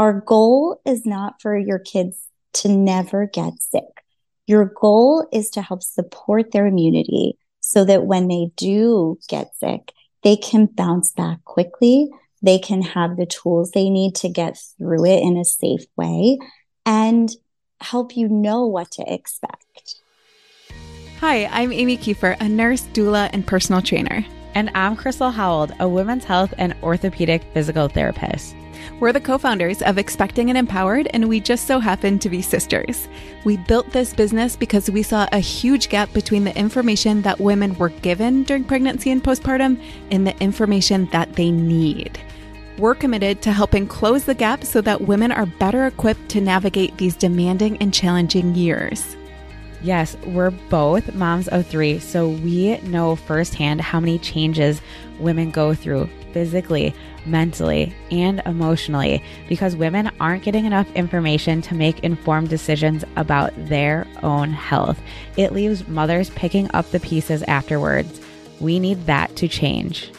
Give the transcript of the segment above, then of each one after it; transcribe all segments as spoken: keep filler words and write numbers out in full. Our goal is not for your kids to never get sick. Your goal is to help support their immunity so that when they do get sick, they can bounce back quickly. They can have the tools they need to get through it in a safe way and help you know what to expect. Hi, I'm Amy Kiefer, a nurse, doula, and personal trainer. And I'm Crystal Howald, a women's health and orthopedic physical therapist. We're the co-founders of Expecting and Empowered, and we just so happen to be sisters. We built this business because we saw a huge gap between the information that women were given during pregnancy and postpartum and the information that they need. We're committed to helping close the gap so that women are better equipped to navigate these demanding and challenging years. Yes, we're both moms of three, so we know firsthand how many changes women go through physically, mentally, and emotionally because women aren't getting enough information to make informed decisions about their own health. It leaves mothers picking up the pieces afterwards. We need that to change.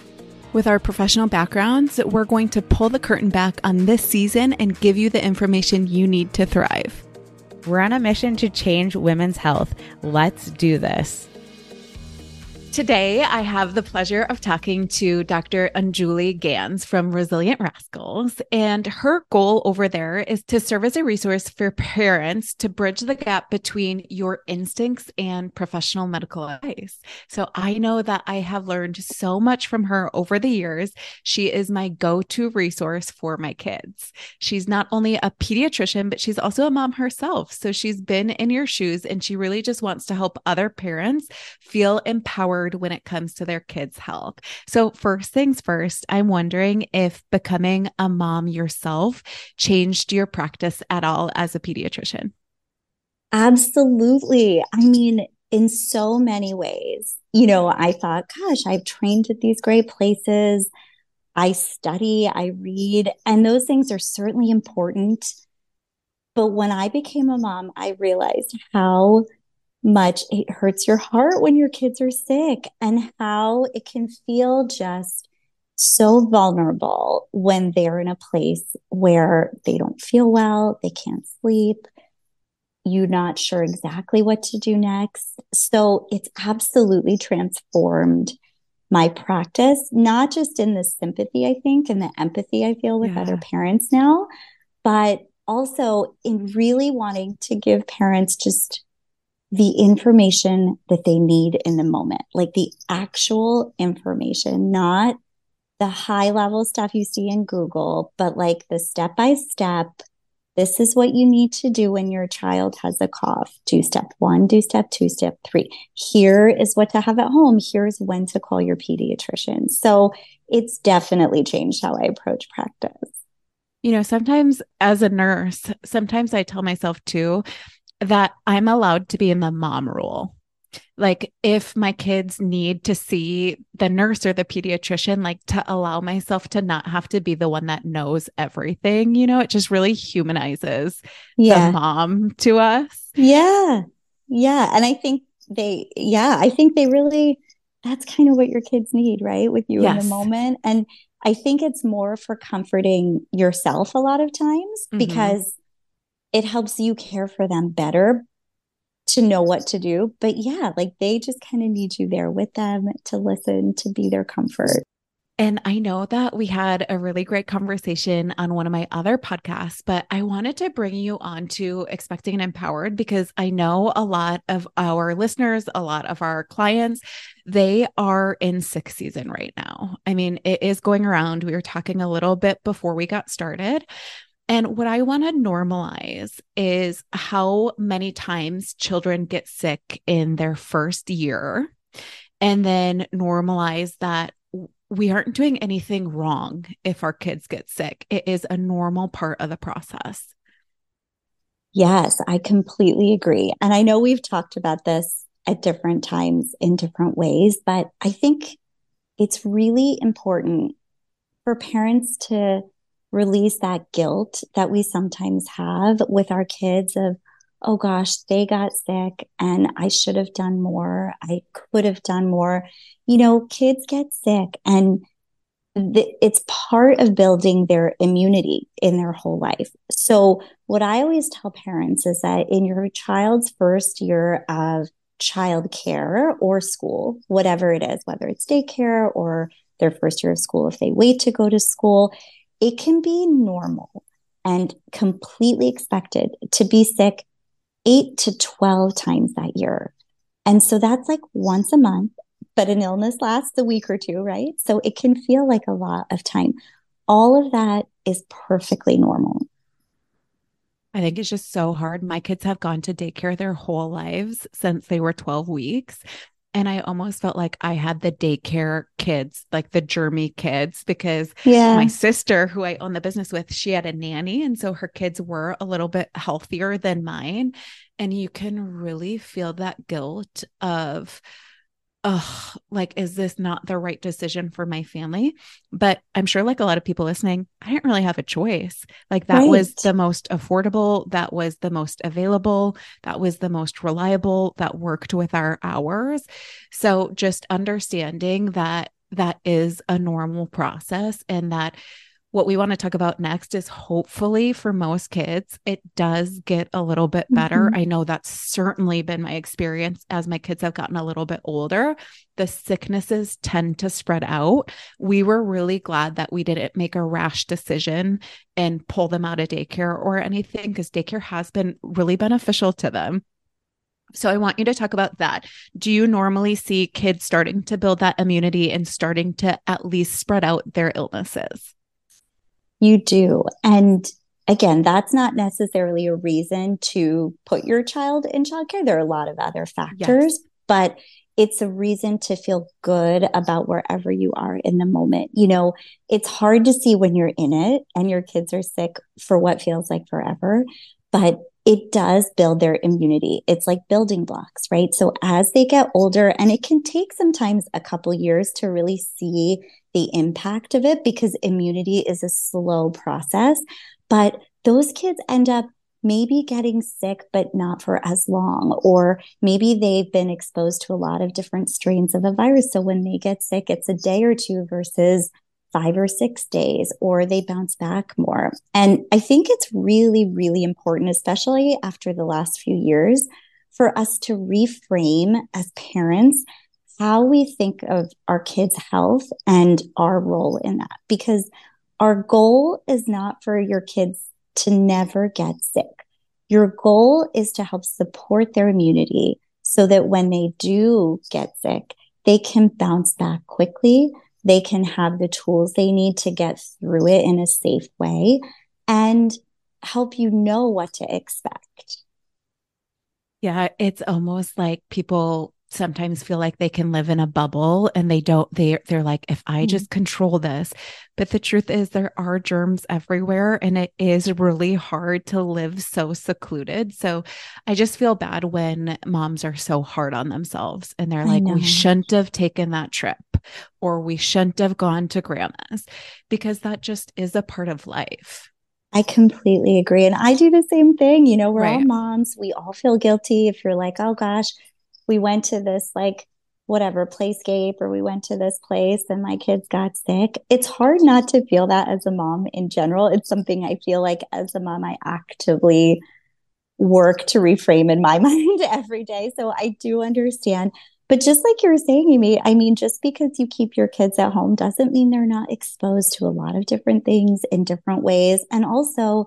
With our professional backgrounds, we're going to pull the curtain back on this season and give you the information you need to thrive. We're on a mission to change women's health. Let's do this. Today, I have the pleasure of talking to Doctor Anjuli Gans from Resilient Rascals, and her goal over there is to serve as a resource for parents to bridge the gap between your instincts and professional medical advice. So I know that I have learned so much from her over the years. She is my go-to resource for my kids. She's not only a pediatrician, but she's also a mom herself. So she's been in your shoes, and she really just wants to help other parents feel empowered when it comes to their kids' health. So first things first, I'm wondering if becoming a mom yourself changed your practice at all as a pediatrician. Absolutely. I mean, in so many ways, you know, I thought, gosh, I've trained at these great places. I study, I read, and those things are certainly important. But when I became a mom, I realized how much it hurts your heart when your kids are sick and how it can feel just so vulnerable when they're in a place where they don't feel well, they can't sleep, you're not sure exactly what to do next. So it's absolutely transformed my practice, not just in the sympathy, I think, and the empathy I feel with yeah. other parents now, but also in really wanting to give parents just the information that they need in the moment, like the actual information, not the high level stuff you see in Google, but like the step by step, this is what you need to do when your child has a cough. Do step one, do step two, step three. Here is what to have at home. Here's when to call your pediatrician. So it's definitely changed how I approach practice. You know, sometimes as a nurse, sometimes I tell myself too, that I'm allowed to be in the mom role. Like if my kids need to see the nurse or the pediatrician, like to allow myself to not have to be the one that knows everything, you know, it just really humanizes yeah. the mom to us. Yeah. Yeah. And I think they, yeah, I think they really, that's kind of what your kids need, right? With you yes. in the moment. And I think it's more for comforting yourself a lot of times mm-hmm. because it helps you care for them better to know what to do. But yeah, like they just kind of need you there with them to listen, to be their comfort. And I know that we had a really great conversation on one of my other podcasts, but I wanted to bring you on to Expecting and Empowered because I know a lot of our listeners, a lot of our clients, they are in sick season right now. I mean, it is going around. We were talking a little bit before we got started. And what I want to normalize is how many times children get sick in their first year, and then normalize that we aren't doing anything wrong if our kids get sick. It is a normal part of the process. Yes, I completely agree. And I know we've talked about this at different times in different ways, but I think it's really important for parents to release that guilt that we sometimes have with our kids of, oh gosh, they got sick and I should have done more. I could have done more. You know, kids get sick and th- it's part of building their immunity in their whole life. So what I always tell parents is that in your child's first year of childcare or school, whatever it is, whether it's daycare or their first year of school, if they wait to go to school, it can be normal and completely expected to be sick eight to twelve times that year. And so that's like once a month, but an illness lasts a week or two, right? So it can feel like a lot of time. All of that is perfectly normal. I think it's just so hard. My kids have gone to daycare their whole lives since they were twelve weeks. And I almost felt like I had the daycare kids, like the germy kids, because yeah. my sister, who I own the business with, she had a nanny. And so her kids were a little bit healthier than mine. And you can really feel that guilt of, oh, like, is this not the right decision for my family? But I'm sure, like a lot of people listening, I didn't really have a choice. Like that right. was the most affordable. That was the most available. That was the most reliable. That worked with our hours. So just understanding that that is a normal process, and that what we want to talk about next is hopefully for most kids, it does get a little bit better. Mm-hmm. I know that's certainly been my experience as my kids have gotten a little bit older. The sicknesses tend to spread out. We were really glad that we didn't make a rash decision and pull them out of daycare or anything, because daycare has been really beneficial to them. So I want you to talk about that. Do you normally see kids starting to build that immunity and starting to at least spread out their illnesses? You do. And again, that's not necessarily a reason to put your child in childcare. There are a lot of other factors, yes. but it's a reason to feel good about wherever you are in the moment. You know, it's hard to see when you're in it and your kids are sick for what feels like forever, but it does build their immunity. It's like building blocks, right? So as they get older, and it can take sometimes a couple years to really see the impact of it, because immunity is a slow process, but those kids end up maybe getting sick, but not for as long, or maybe they've been exposed to a lot of different strains of the virus. So when they get sick, it's a day or two versus five or six days, or they bounce back more. And I think it's really, really important, especially after the last few years, for us to reframe as parents how we think of our kids' health and our role in that. Because our goal is not for your kids to never get sick. Your goal is to help support their immunity so that when they do get sick, they can bounce back quickly. They can have the tools they need to get through it in a safe way and help you know what to expect. Yeah, it's almost like people sometimes feel like they can live in a bubble and they don't, they, they're like, if I just control this, but the truth is there are germs everywhere and it is really hard to live so secluded. So I just feel bad when moms are so hard on themselves and they're like, we shouldn't have taken that trip, or we shouldn't have gone to grandma's, because that just is a part of life. I completely agree. And I do the same thing. You know, we're right. all moms. We all feel guilty. If you're like, oh gosh, we went to this like whatever playscape, or we went to this place and my kids got sick. It's hard not to feel that as a mom in general. It's something I feel like as a mom, I actively work to reframe in my mind every day. So I do understand. But just like you were saying, Amy, I mean, just because you keep your kids at home doesn't mean they're not exposed to a lot of different things in different ways. And also,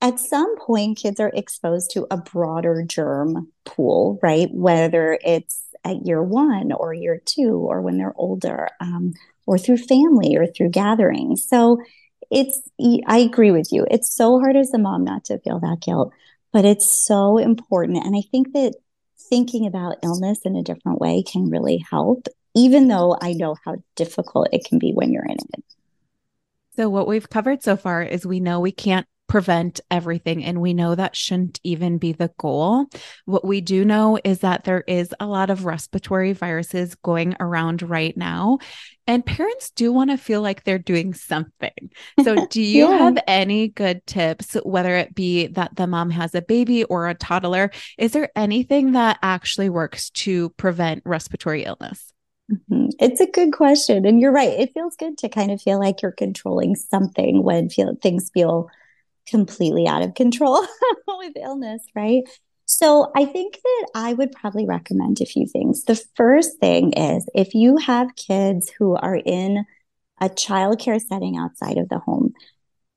at some point, kids are exposed to a broader germ pool, right? Whether it's at year one or year two, or when they're older, um, or through family or through gatherings. So it's, I agree with you. It's so hard as a mom not to feel that guilt, but it's so important. And I think that thinking about illness in a different way can really help, even though I know how difficult it can be when you're in it. So what we've covered so far is we know we can't prevent everything. And we know that shouldn't even be the goal. What we do know is that there is a lot of respiratory viruses going around right now, and parents do want to feel like they're doing something. So do you yeah. have any good tips, whether it be that the mom has a baby or a toddler? Is there anything that actually works to prevent respiratory illness? Mm-hmm. It's a good question. And you're right. It feels good to kind of feel like you're controlling something when feel, things feel completely out of control with illness, right? So I think that I would probably recommend a few things. The first thing is if you have kids who are in a childcare setting outside of the home,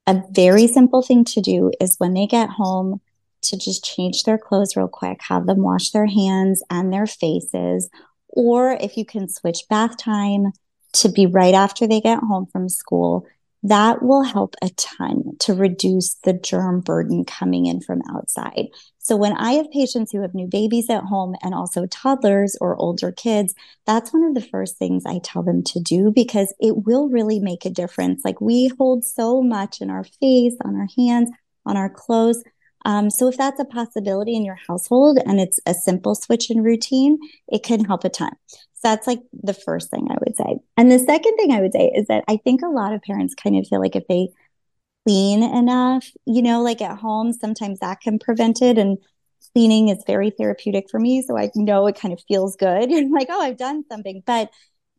a very simple thing to do is when they get home to just change their clothes real quick, have them wash their hands and their faces, or if you can switch bath time to be right after they get home from school, that will help a ton to reduce the germ burden coming in from outside. So when I have patients who have new babies at home and also toddlers or older kids, that's one of the first things I tell them to do because it will really make a difference. Like we hold so much in our face, on our hands, on our clothes. Um, so if that's a possibility in your household and it's a simple switch in routine, it can help a ton. So that's like the first thing I would say. And the second thing I would say is that I think a lot of parents kind of feel like if they clean enough, you know, like at home, sometimes that can prevent it. And cleaning is very therapeutic for me. So I know it kind of feels good. You're like, oh, I've done something. But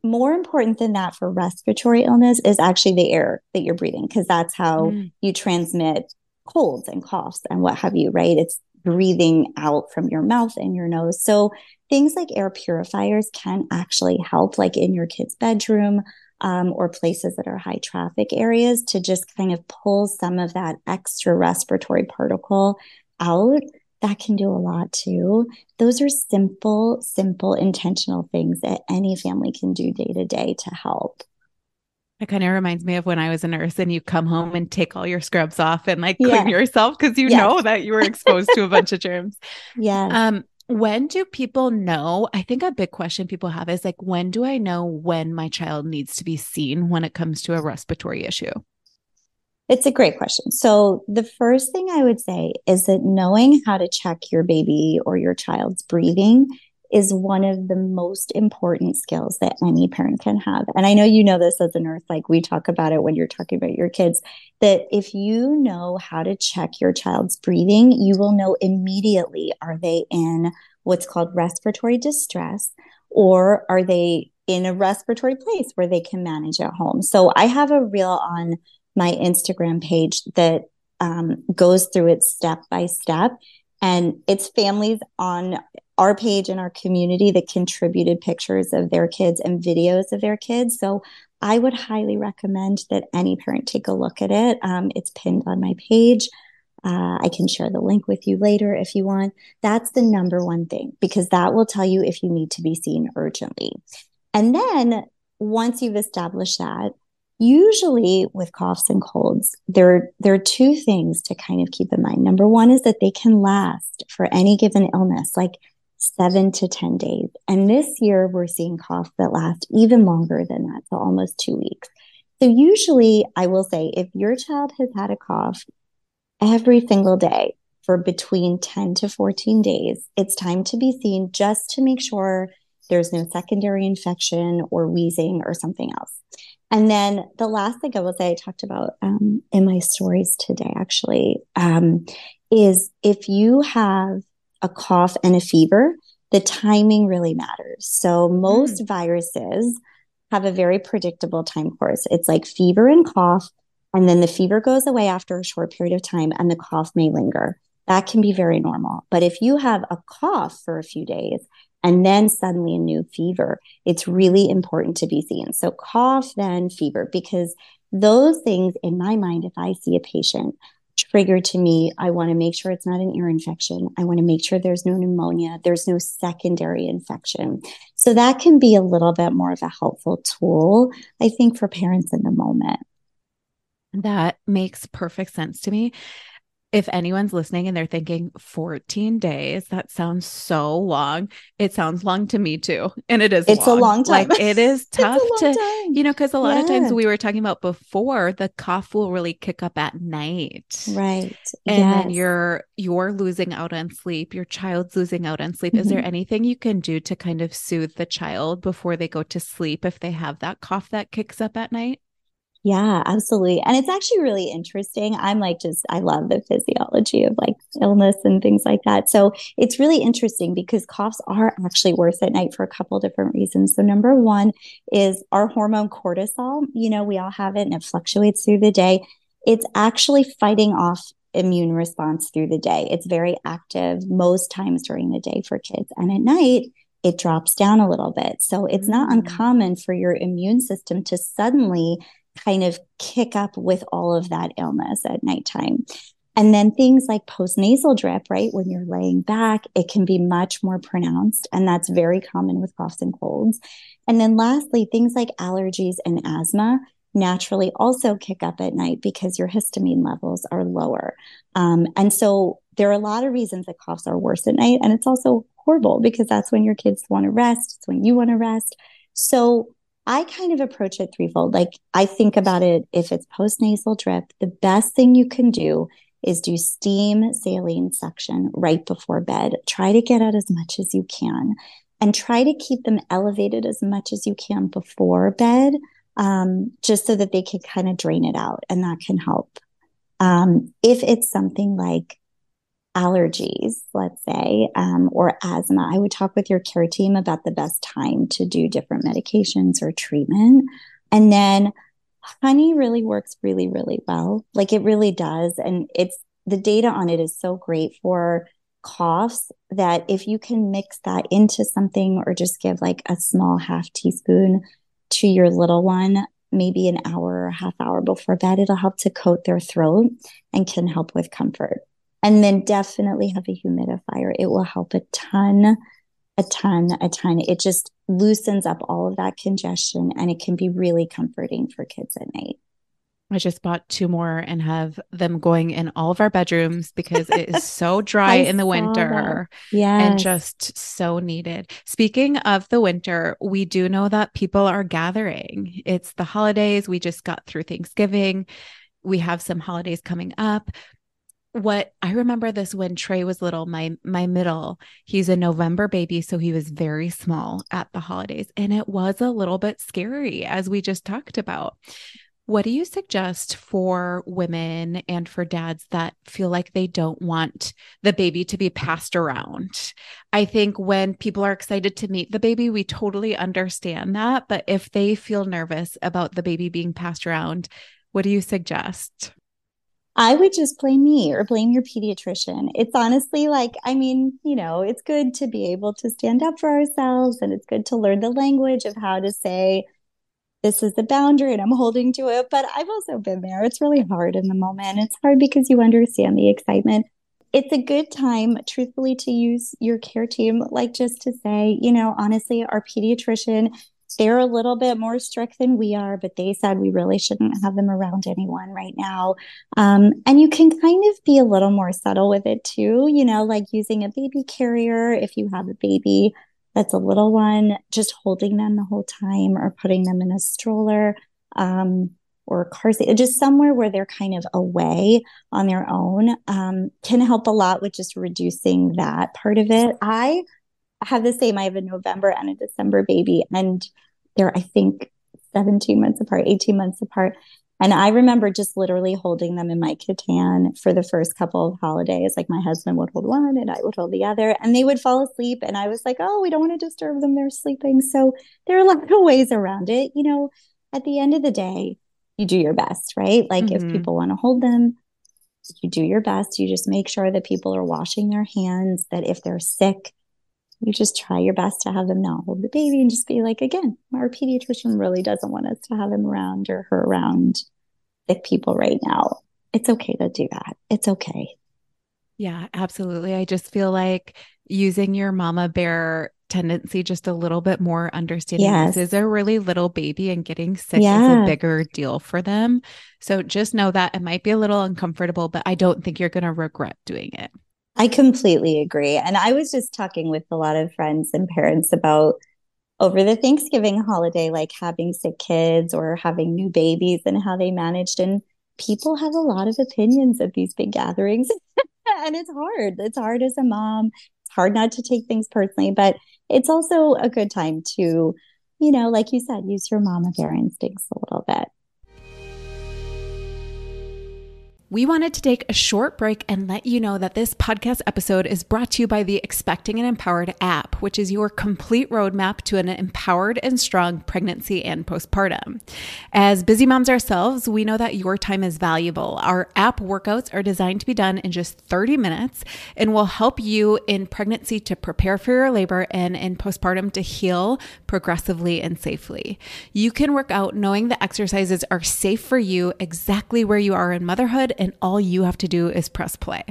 more important than that for respiratory illness is actually the air that you're breathing, because that's how mm. you transmit colds and coughs and what have you, right? It's breathing out from your mouth and your nose. So things like air purifiers can actually help, like in your kid's bedroom um, or places that are high traffic areas, to just kind of pull some of that extra respiratory particle out. That can do a lot too. Those are simple, simple, intentional things that any family can do day to day to help. It kind of reminds me of when I was a nurse and you come home and take all your scrubs off and like yeah. clean yourself because you yes. know that you were exposed to a bunch of germs. Yeah. Um, when do people know? I think a big question people have is like, when do I know when my child needs to be seen when it comes to a respiratory issue? It's a great question. So the first thing I would say is that knowing how to check your baby or your child's breathing is one of the most important skills that any parent can have. And I know you know this as a nurse, like we talk about it when you're talking about your kids, that if you know how to check your child's breathing, you will know immediately, are they in what's called respiratory distress, or are they in a respiratory place where they can manage at home? So I have a reel on my Instagram page that um, goes through it step by step. And it's families on our page in our community that contributed pictures of their kids and videos of their kids. So I would highly recommend that any parent take a look at it. Um, it's pinned on my page. Uh, I can share the link with you later if you want. That's the number one thing, because that will tell you if you need to be seen urgently. And then once you've established that, usually with coughs and colds, there, there are two things to kind of keep in mind. Number one is that they can last for any given illness, like seven to ten days. And this year we're seeing coughs that last even longer than that, so almost two weeks. So usually I will say if your child has had a cough every single day for between ten to fourteen days, it's time to be seen just to make sure there's no secondary infection or wheezing or something else. And then the last thing I will say I talked about um, in my stories today, actually, um, is if you have a cough and a fever, the timing really matters. So most mm. viruses have a very predictable time course. It's like fever and cough, and then the fever goes away after a short period of time, and the cough may linger. That can be very normal. But if you have a cough for a few days and then suddenly a new fever, it's really important to be seen. So cough, then fever, because those things in my mind, if I see a patient, trigger to me, I want to make sure it's not an ear infection. I want to make sure there's no pneumonia. There's no secondary infection. So that can be a little bit more of a helpful tool, I think, for parents in the moment. That makes perfect sense to me. If anyone's listening and they're thinking fourteen days, that sounds so long. It sounds long to me too. And it is. It's long. a long time. Like, it is tough to, time. you know, because a lot yeah. of times we were talking about before, the cough will really kick up at night. Right. And yes. then you're, you're losing out on sleep. Your child's losing out on sleep. Mm-hmm. Is there anything you can do to kind of soothe the child before they go to sleep if they have that cough that kicks up at night? Yeah, absolutely. And it's actually really interesting. I'm like, just, I love the physiology of like illness and things like that. So it's really interesting because coughs are actually worse at night for a couple different reasons. So number one is our hormone cortisol. You know, we all have it and it fluctuates through the day. It's actually fighting off immune response through the day. It's very active most times during the day for kids. And at night, it drops down a little bit. So it's not uncommon for your immune system to suddenly kind of kick up with all of that illness at nighttime. And then things like postnasal drip, right? When you're laying back, it can be much more pronounced. And that's very common with coughs and colds. And then lastly, things like allergies and asthma naturally also kick up at night because your histamine levels are lower. Um, and so there are a lot of reasons that coughs are worse at night. And it's also horrible because that's when your kids want to rest. It's when you want to rest. So I kind of approach it threefold. Like I think about it, if it's postnasal drip, the best thing you can do is do steam saline suction right before bed. Try to get out as much as you can and try to keep them elevated as much as you can before bed, um, just so that they can kind of drain it out, and that can help. Um, if it's something like allergies, let's say, um, or asthma, I would talk with your care team about the best time to do different medications or treatment. And then honey really works really, really well. Like it really does. And it's, the data on it is so great for coughs that if you can mix that into something or just give like a small half teaspoon to your little one, maybe an hour or half hour before bed, it'll help to coat their throat and can help with comfort. And then definitely have a humidifier. It will help a ton, a ton, a ton. It just loosens up all of that congestion and it can be really comforting for kids at night. I just bought two more and have them going in all of our bedrooms because it is so dry in the winter. Yeah, and just so needed. Speaking of the winter, we do know that people are gathering. It's the holidays. We just got through Thanksgiving. We have some holidays coming up. What I remember this when Trey was little, my, my middle, he's a November baby. So he was very small at the holidays and it was a little bit scary, as we just talked about. What do you suggest for women and for dads that feel like they don't want the baby to be passed around? I think when people are excited to meet the baby, we totally understand that. But if they feel nervous about the baby being passed around, what do you suggest? I would just blame me or blame your pediatrician. It's honestly like, I mean, you know, it's good to be able to stand up for ourselves and it's good to learn the language of how to say, this is the boundary and I'm holding to it. But I've also been there. It's really hard in the moment. It's hard because you understand the excitement. It's a good time, truthfully, to use your care team, like just to say, you know, honestly, our pediatrician, they're a little bit more strict than we are, but they said we really shouldn't have them around anyone right now. Um, and you can kind of be a little more subtle with it too, you know, like using a baby carrier. If you have a baby that's a little one, just holding them the whole time or putting them in a stroller um, or a car seat, just somewhere where they're kind of away on their own um, can help a lot with just reducing that part of it. I I have the same. I have a November and a December baby, and they're, I think, seventeen months apart, eighteen months apart. And I remember just literally holding them in my katan for the first couple of holidays. Like my husband would hold one and I would hold the other, and they would fall asleep. And I was like, oh, we don't want to disturb them. They're sleeping. So there are a lot of ways around it. You know, at the end of the day, you do your best, right? Like mm-hmm. if people want to hold them, you do your best. You just make sure that people are washing their hands, that if they're sick, you just try your best to have them not hold the baby and just be like, again, our pediatrician really doesn't want us to have him around or her around sick people right now. It's okay to do that. It's okay. Yeah, absolutely. I just feel like using your mama bear tendency just a little bit more, understanding yes. this is a really little baby and getting sick yeah. is a bigger deal for them. So just know that it might be a little uncomfortable, but I don't think you're going to regret doing it. I completely agree. And I was just talking with a lot of friends and parents about over the Thanksgiving holiday, like having sick kids or having new babies and how they managed. And people have a lot of opinions of these big gatherings. And it's hard. It's hard as a mom. It's hard not to take things personally, but it's also a good time to, you know, like you said, use your mama bear instincts a little bit. we wanted to take a short break and let you know that this podcast episode is brought to you by the Expecting and Empowered app, which is your complete roadmap to an empowered and strong pregnancy and postpartum. As busy moms ourselves, we know that your time is valuable. Our app workouts are designed to be done in just thirty minutes and will help you in pregnancy to prepare for your labor and in postpartum to heal progressively and safely. You can work out knowing the exercises are safe for you exactly where you are in motherhood, and all you have to do is press play.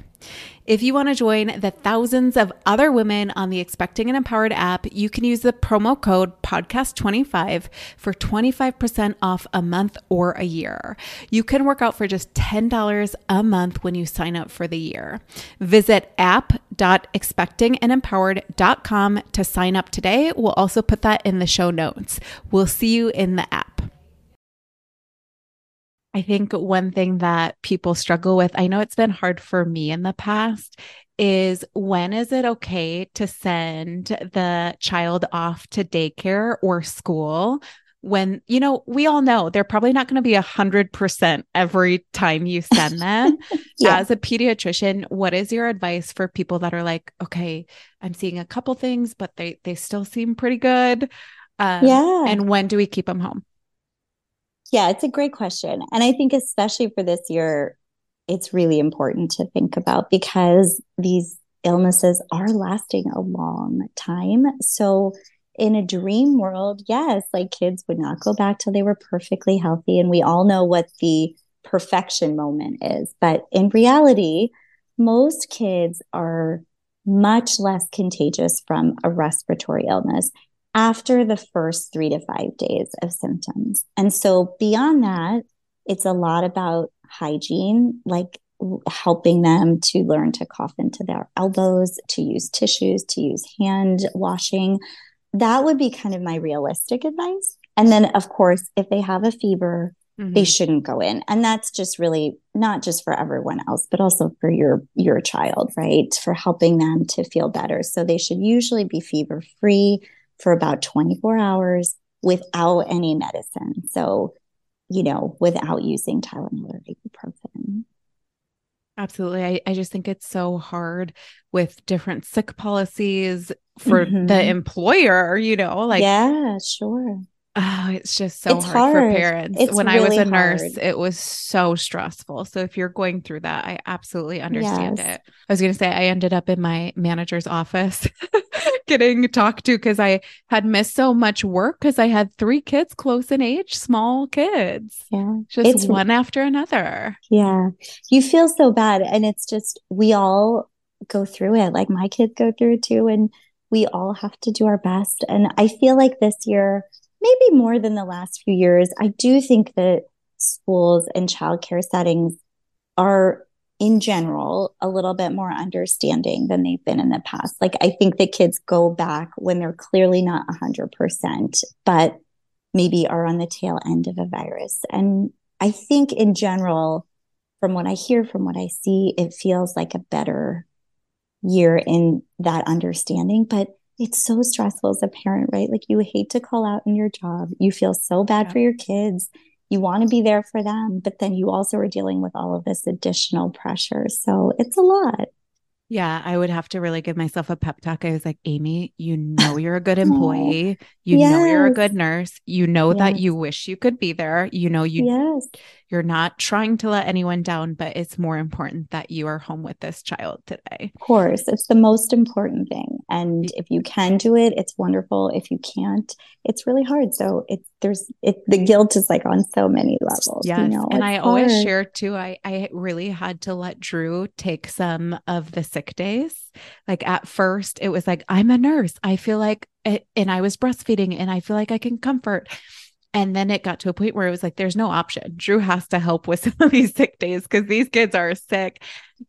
If you want to join the thousands of other women on the Expecting and Empowered app, you can use the promo code podcast twenty-five for twenty-five percent off a month or a year. You can work out for just ten dollars a month when you sign up for the year. Visit app dot expecting and empowered dot com to sign up today. We'll also put that in the show notes. We'll see you in the app. I think one thing that people struggle with, I know it's been hard for me in the past, is when is it okay to send the child off to daycare or school when, you know, we all know they're probably not going to be a hundred percent every time you send them. Yeah. As a pediatrician, what is your advice for people that are like, okay, I'm seeing a couple things, but they, they still seem pretty good. Um, yeah. And when do we keep them home? Yeah, it's a great question. And I think especially for this year, it's really important to think about because these illnesses are lasting a long time. So in a dream world, yes, like kids would not go back till they were perfectly healthy. And we all know what the perfection moment is. But in reality, most kids are much less contagious from a respiratory illness after the first three to five days of symptoms. And so beyond that, it's a lot about hygiene, like helping them to learn to cough into their elbows, to use tissues, to use hand washing. That would be kind of my realistic advice. And then, of course, if they have a fever, mm-hmm. they shouldn't go in. And that's just really not just for everyone else, but also for your your child, right? For helping them to feel better. So they should usually be fever-free for about twenty-four hours without any medicine. So, you know, without using Tylenol or ibuprofen. Absolutely. I, I just think it's so hard with different sick policies for mm-hmm. the employer, you know, like. Yeah, sure. Oh, it's just so it's hard, hard for parents. It's when really I was a nurse, hard. It was so stressful. So if you're going through that, I absolutely understand yes. it. I was going to say, I ended up in my manager's office getting talked to because I had missed so much work because I had three kids close in age, small kids, yeah, just it's, one after another. Yeah. You feel so bad. And it's just, we all go through it. Like my kids go through it too. And we all have to do our best. And I feel like this year, maybe more than the last few years, I do think that schools and childcare settings are in general a little bit more understanding than they've been in the past. Like I think that kids go back when they're clearly not one hundred percent, but maybe are on the tail end of a virus. And I think in general, from what I hear, from what I see, it feels like a better year in that understanding. But it's so stressful as a parent, right? Like you hate to call out in your job. You feel so bad yeah. for your kids. You want to be there for them, but then you also are dealing with all of this additional pressure. So it's a lot. Yeah. I would have to really give myself a pep talk. I was like, Amy, you know, you're a good employee. You yes. know, you're a good nurse. You know yes. that you wish you could be there. You know, you, yes. you're not trying to let anyone down, but it's more important that you are home with this child today. Of course. It's the most important thing. And if you can do it, it's wonderful. If you can't, it's really hard. So it's, there's, it, the guilt is like on so many levels. Yes. You know, and I hard. always share too, I, I really had to let Drew take some of the sick days. Like at first it was like, I'm a nurse. I feel like, it, and I was breastfeeding and I feel like I can comfort. And then it got to a point where it was like, there's no option. Drew has to help with some of these sick days because these kids are sick.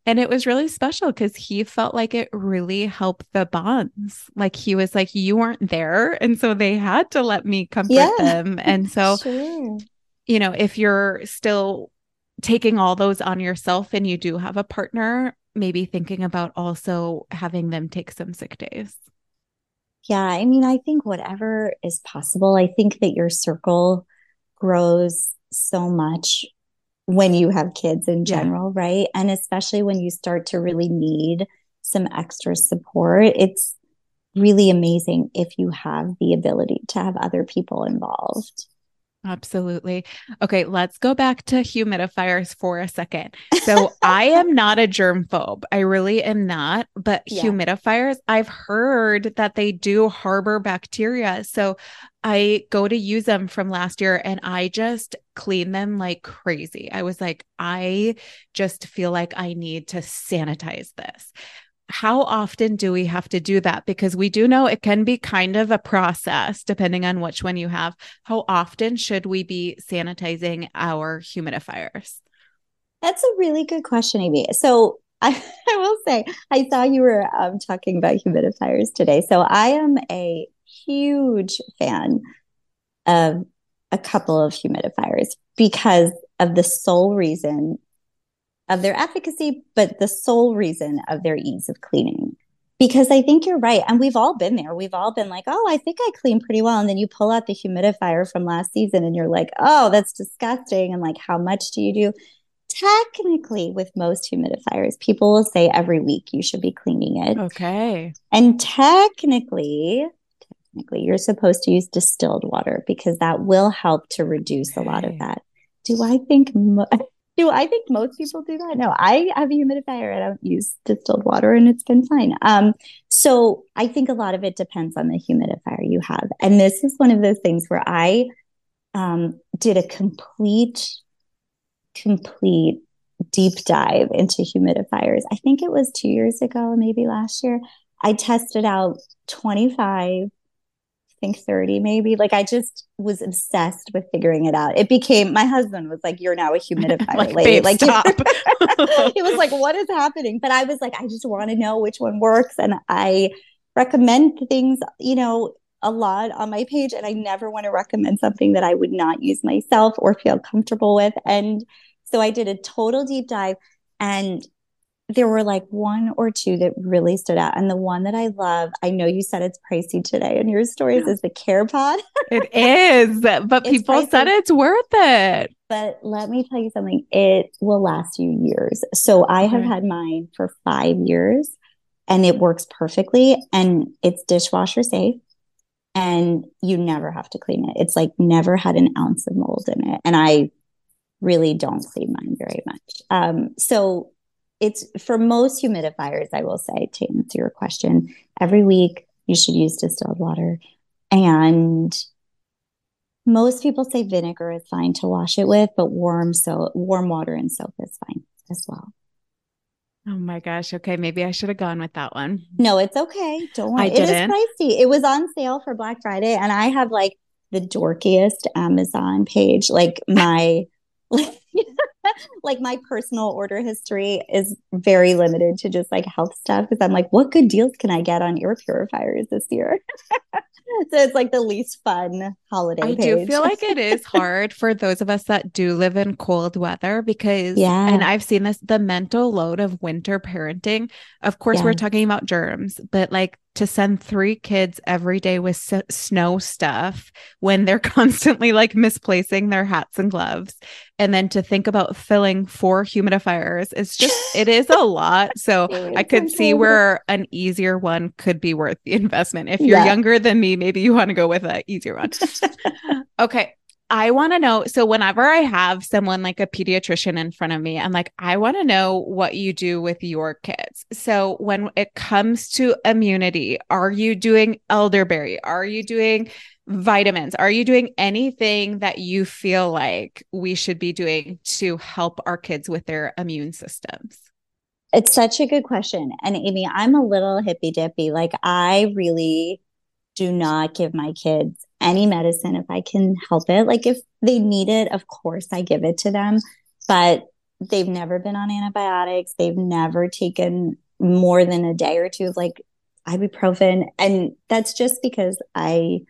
And it was really special because he felt like it really helped the bonds. Like he was like, you weren't there. And so they had to let me comfort yeah, them. And so, sure. you know, if you're still taking all those on yourself and you do have a partner, maybe thinking about also having them take some sick days. Yeah. I mean, I think whatever is possible, I think that your circle grows so much when you have kids in general, yeah. right? And especially when you start to really need some extra support, it's really amazing if you have the ability to have other people involved. Absolutely. Okay, let's go back to humidifiers for a second. So I am not a germ phobe. I really am not. But yeah. humidifiers, I've heard that they do harbor bacteria. So I go to use them from last year and I just clean them like crazy. I was like, I just feel like I need to sanitize this. How often do we have to do that? Because we do know it can be kind of a process depending on which one you have. How often should we be sanitizing our humidifiers? That's a really good question, Amy. So I, I will say, I saw you were um, talking about humidifiers today. So I am a huge fan of a couple of humidifiers because of the sole reason of their efficacy, but the sole reason of their ease of cleaning. Because I think you're right. And we've all been there. We've all been like, oh, I think I clean pretty well. And then you pull out the humidifier from last season and you're like, oh, that's disgusting. And like, how much do you do? Technically, with most humidifiers, people will say every week you should be cleaning it. Okay. And technically, technically, you're supposed to use distilled water because that will help to reduce okay. a lot of that. Do I think... Mo- Do I think most people do that? No, I have a humidifier. I don't use distilled water and it's been fine. Um, so I think a lot of it depends on the humidifier you have. And this is one of those things where I um, did a complete, complete deep dive into humidifiers. I think it was two years ago, maybe last year. I tested out twenty-five. I think thirty maybe. Like I just was obsessed with figuring it out. It became, my husband was like, you're now a humidifier like, lady. Babe, like stop. He was like, what is happening? But I was like, I just want to know which one works. And I recommend things, you know, a lot on my page. And I never want to recommend something that I would not use myself or feel comfortable with. And so I did a total deep dive and there were like one or two that really stood out. And the one that I love, I know you said it's pricey today in your stories, is the CarePod. It is, but people pricey, said it's worth it. But let me tell you something, it will last you years. So I have had mine for five years and it works perfectly and it's dishwasher safe and you never have to clean it. It's like never had an ounce of mold in it. And I really don't clean mine very much. Um, so It's for most humidifiers, I will say, to answer your question, every week you should use distilled water. And most people say vinegar is fine to wash it with, but warm so warm water and soap is fine as well. Oh my gosh. Okay. Maybe I should have gone with that one. No, it's okay. Don't worry. It is pricey. It was on sale for Black Friday and I have like the dorkiest Amazon page. Like my... like my personal order history is very limited to just like health stuff because I'm like, what good deals can I get on air purifiers this year? So it's like the least fun holiday I page. do feel like it is hard for those of us that do live in cold weather because, yeah. and I've seen this, the mental load of winter parenting. Of course, yeah. we're talking about germs, but like to send three kids every day with s- snow stuff when they're constantly like misplacing their hats and gloves. And then to think about filling four humidifiers, it's just, it is a lot. So I could see where an easier one could be worth the investment. If you're yeah. younger than me, maybe you want to go with an easier one. Okay. I want to know. So whenever I have someone like a pediatrician in front of me, I'm like, I want to know what you do with your kids. So when it comes to immunity, are you doing elderberry? Are you doing vitamins? Are you doing anything that you feel like we should be doing to help our kids with their immune systems? It's such a good question. And Amy, I'm a little hippy-dippy. Like I really do not give my kids any medicine if I can help it. Like if they need it, of course I give it to them, but they've never been on antibiotics. They've never taken more than a day or two of like ibuprofen. And that's just because I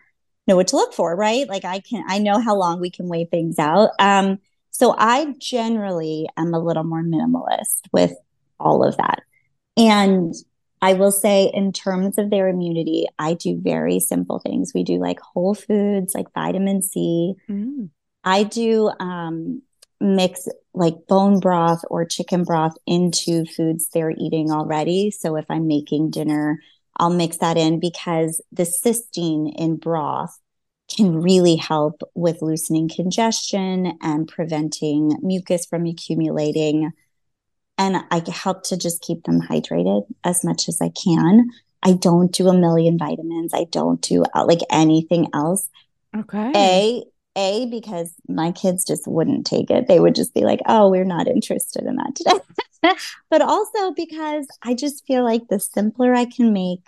know what to look for, right? Like I can, I know how long we can wait things out. Um, so I generally am a little more minimalist with all of that. And I will say in terms of their immunity, I do very simple things. We do like whole foods, like vitamin C. Mm. I do um, mix like bone broth or chicken broth into foods they're eating already. So if I'm making dinner, I'll mix that in because the cysteine in broth can really help with loosening congestion and preventing mucus from accumulating. And I help to just keep them hydrated as much as I can. I don't do a million vitamins. I don't do like anything else. Okay. A, A, because my kids just wouldn't take it. They would just be like, oh, we're not interested in that today. But also because I just feel like the simpler I can make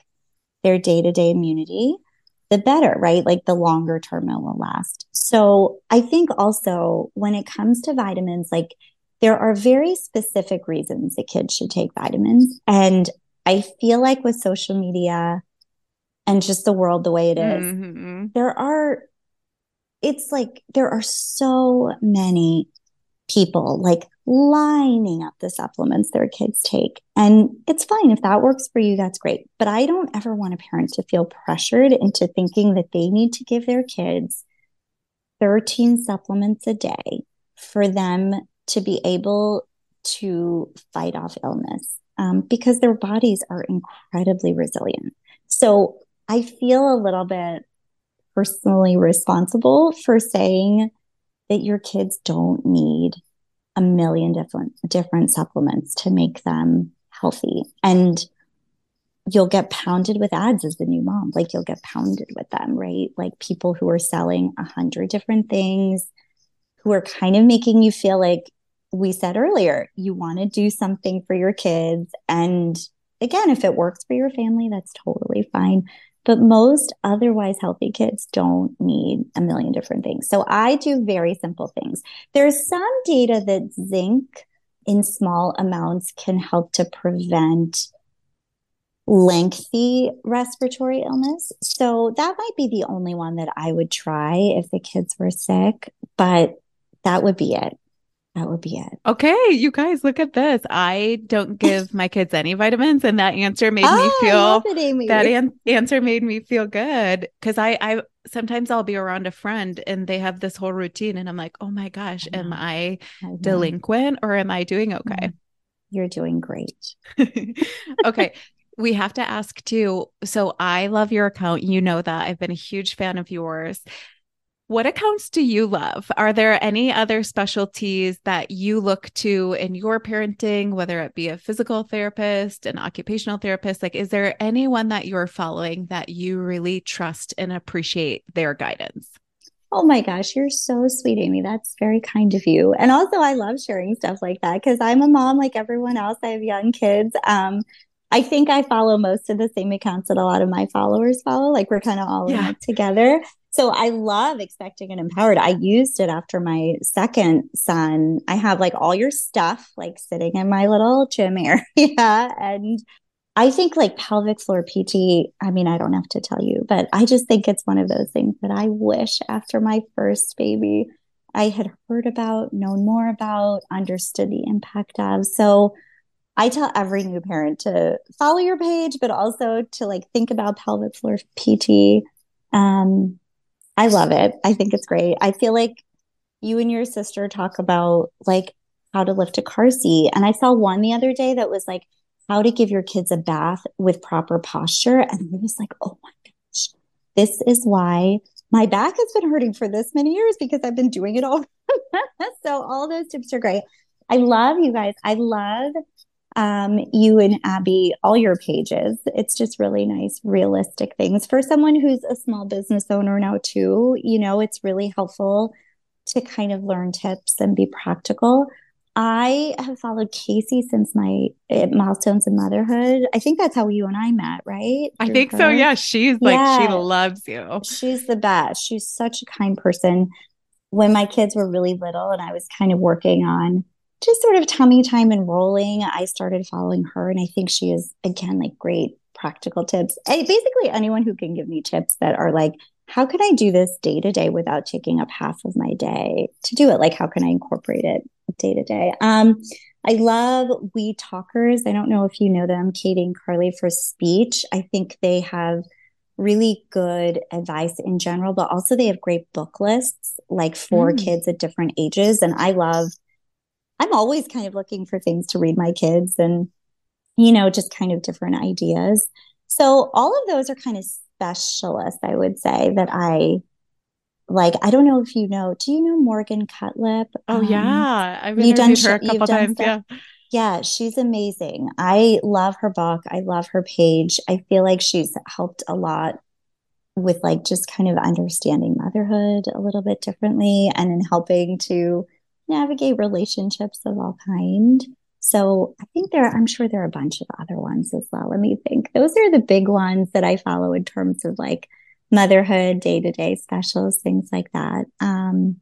their day-to-day immunity, the better, right? Like the longer term it will last. So I think also when it comes to vitamins, like there are very specific reasons that kids should take vitamins. And I feel like with social media and just the world the way it is, mm-hmm. there are, it's like there are so many people like lining up the supplements their kids take. And it's fine. If that works for you, that's great. But I don't ever want a parent to feel pressured into thinking that they need to give their kids thirteen supplements a day for them to be able to fight off illness. Um, because their bodies are incredibly resilient. So I feel a little bit personally responsible for saying that your kids don't need a million different different supplements to make them healthy. And you'll get pounded with ads as the new mom. Like you'll get pounded with them, right? Like people who are selling a hundred different things, who are kind of making you feel like, we said earlier, you want to do something for your kids. And again, if it works for your family, that's totally fine. But most otherwise healthy kids don't need a million different things. So I do very simple things. There's some data that zinc in small amounts can help to prevent lengthy respiratory illness. So that might be the only one that I would try if the kids were sick, but that would be it. That would be it. Okay, you guys, look at this. I don't give my kids any vitamins, and that answer made oh, me feel I love it, Amy. That an- answer made me feel good because I, I sometimes I'll be around a friend and they have this whole routine, and I'm like, oh my gosh, I am I, I delinquent or am I doing okay? You're doing great. Okay. We have to ask too. So I love your account. You know that I've been a huge fan of yours. What accounts do you love? Are there any other specialties that you look to in your parenting, whether it be a physical therapist, an occupational therapist? Like, is there anyone that you're following that you really trust and appreciate their guidance? Oh my gosh, you're so sweet, Amy. That's very kind of you. And also I love sharing stuff like that because I'm a mom like everyone else. I have young kids. Um, I think I follow most of the same accounts that a lot of my followers follow. Like we're kind of all yeah. in it together. So I love Expecting and Empowered. I used it after my second son. I have like all your stuff like sitting in my little gym area. And I think like pelvic floor P T, I mean, I don't have to tell you, but I just think it's one of those things that I wish after my first baby, I had heard about, known more about, understood the impact of. So I tell every new parent to follow your page, but also to like think about pelvic floor P T. Um, I love it. I think it's great. I feel like you and your sister talk about like how to lift a car seat. And I saw one the other day that was like how to give your kids a bath with proper posture. And I was like, oh my gosh, this is why my back has been hurting for this many years because I've been doing it all. So all those tips are great. I love you guys. I love um, you and Abby, all your pages. It's just really nice, realistic things for someone who's a small business owner now too. You know, it's really helpful to kind of learn tips and be practical. I have followed Casey since my uh, Milestones in Motherhood. I think that's how you and I met, right? I Through think her. So. Yeah. She's like, yeah. She loves you. She's the best. She's such a kind person. When my kids were really little and I was kind of working on just sort of tummy time and rolling, I started following her. And I think she is, again, like great practical tips. I, basically, anyone who can give me tips that are like, how can I do this day to day without taking up half of my day to do it? Like, how can I incorporate it day to day? Um, I love We Talkers. I don't know if you know them, Katie and Carly for Speech. I think they have really good advice in general, but also they have great book lists, like for mm. kids at different ages. And I love I'm always kind of looking for things to read my kids and, you know, just kind of different ideas. So all of those are kind of specialists, I would say, that I like. I don't know if you know, do you know Morgan Cutlip? Oh, um, yeah. I've interviewed her a couple times. Yeah. Yeah, she's amazing. I love her book. I love her page. I feel like she's helped a lot with like just kind of understanding motherhood a little bit differently and in helping to navigate relationships of all kind. So I think there are, I'm sure there are a bunch of other ones as well. Let me think. Those are the big ones that I follow in terms of like motherhood, day-to-day specials, things like that. Um,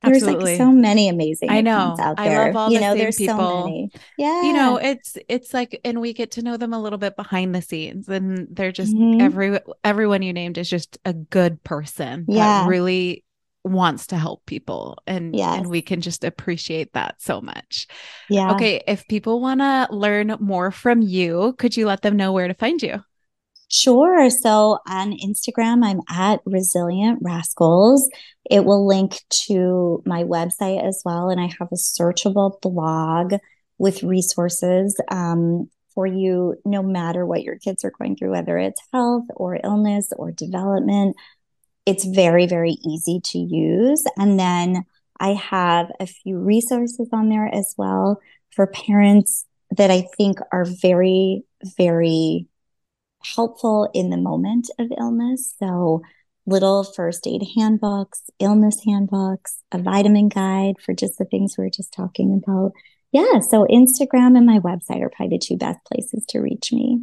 There's Absolutely. like so many amazing I know. out there. I love all the you know, same people. So many. Yeah. You know, it's it's like, and we get to know them a little bit behind the scenes, and they're just mm-hmm. every everyone you named is just a good person yeah. that really wants to help people, and yes. and we can just appreciate that so much. Yeah. Okay, if people want to learn more from you, could you let them know where to find you? Sure. So on Instagram, I'm at Resilient Rascals. It will link to my website as well. And I have a searchable blog with resources um, for you, no matter what your kids are going through, whether it's health or illness or development. It's very, very easy to use. And then I have a few resources on there as well for parents that I think are very, very helpful in the moment of illness. So little first aid handbooks, illness handbooks, a vitamin guide for just the things we were just talking about. Yeah. So Instagram and my website are probably the two best places to reach me.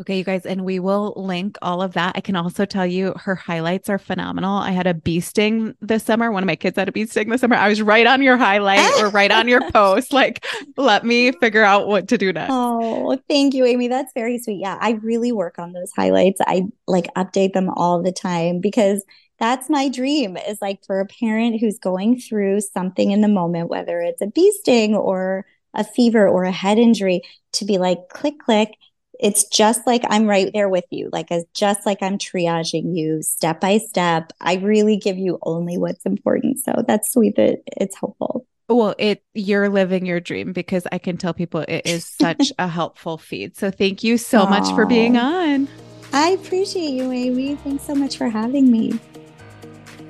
Okay, you guys, and we will link all of that. I can also tell you her highlights are phenomenal. I had a bee sting this summer. One of my kids had a bee sting this summer. I was right on your highlight or right on your post. Like, let me figure out what to do next. Oh, thank you, Amy. That's very sweet. Yeah, I really work on those highlights. I like update them all the time because that's my dream is like for a parent who's going through something in the moment, whether it's a bee sting or a fever or a head injury, to be like, click, click. It's just like I'm right there with you. Like, as just like I'm triaging you step by step. I really give you only what's important. So that's sweet that it's helpful. Well, it you're living your dream because I can tell people it is such a helpful feed. So thank you so Aww. much for being on. I appreciate you, Amy. Thanks so much for having me.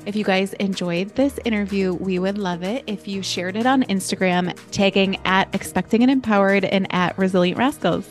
If you guys enjoyed this interview, we would love it if you shared it on Instagram, tagging at Expecting and Empowered and at Resilient Rascals.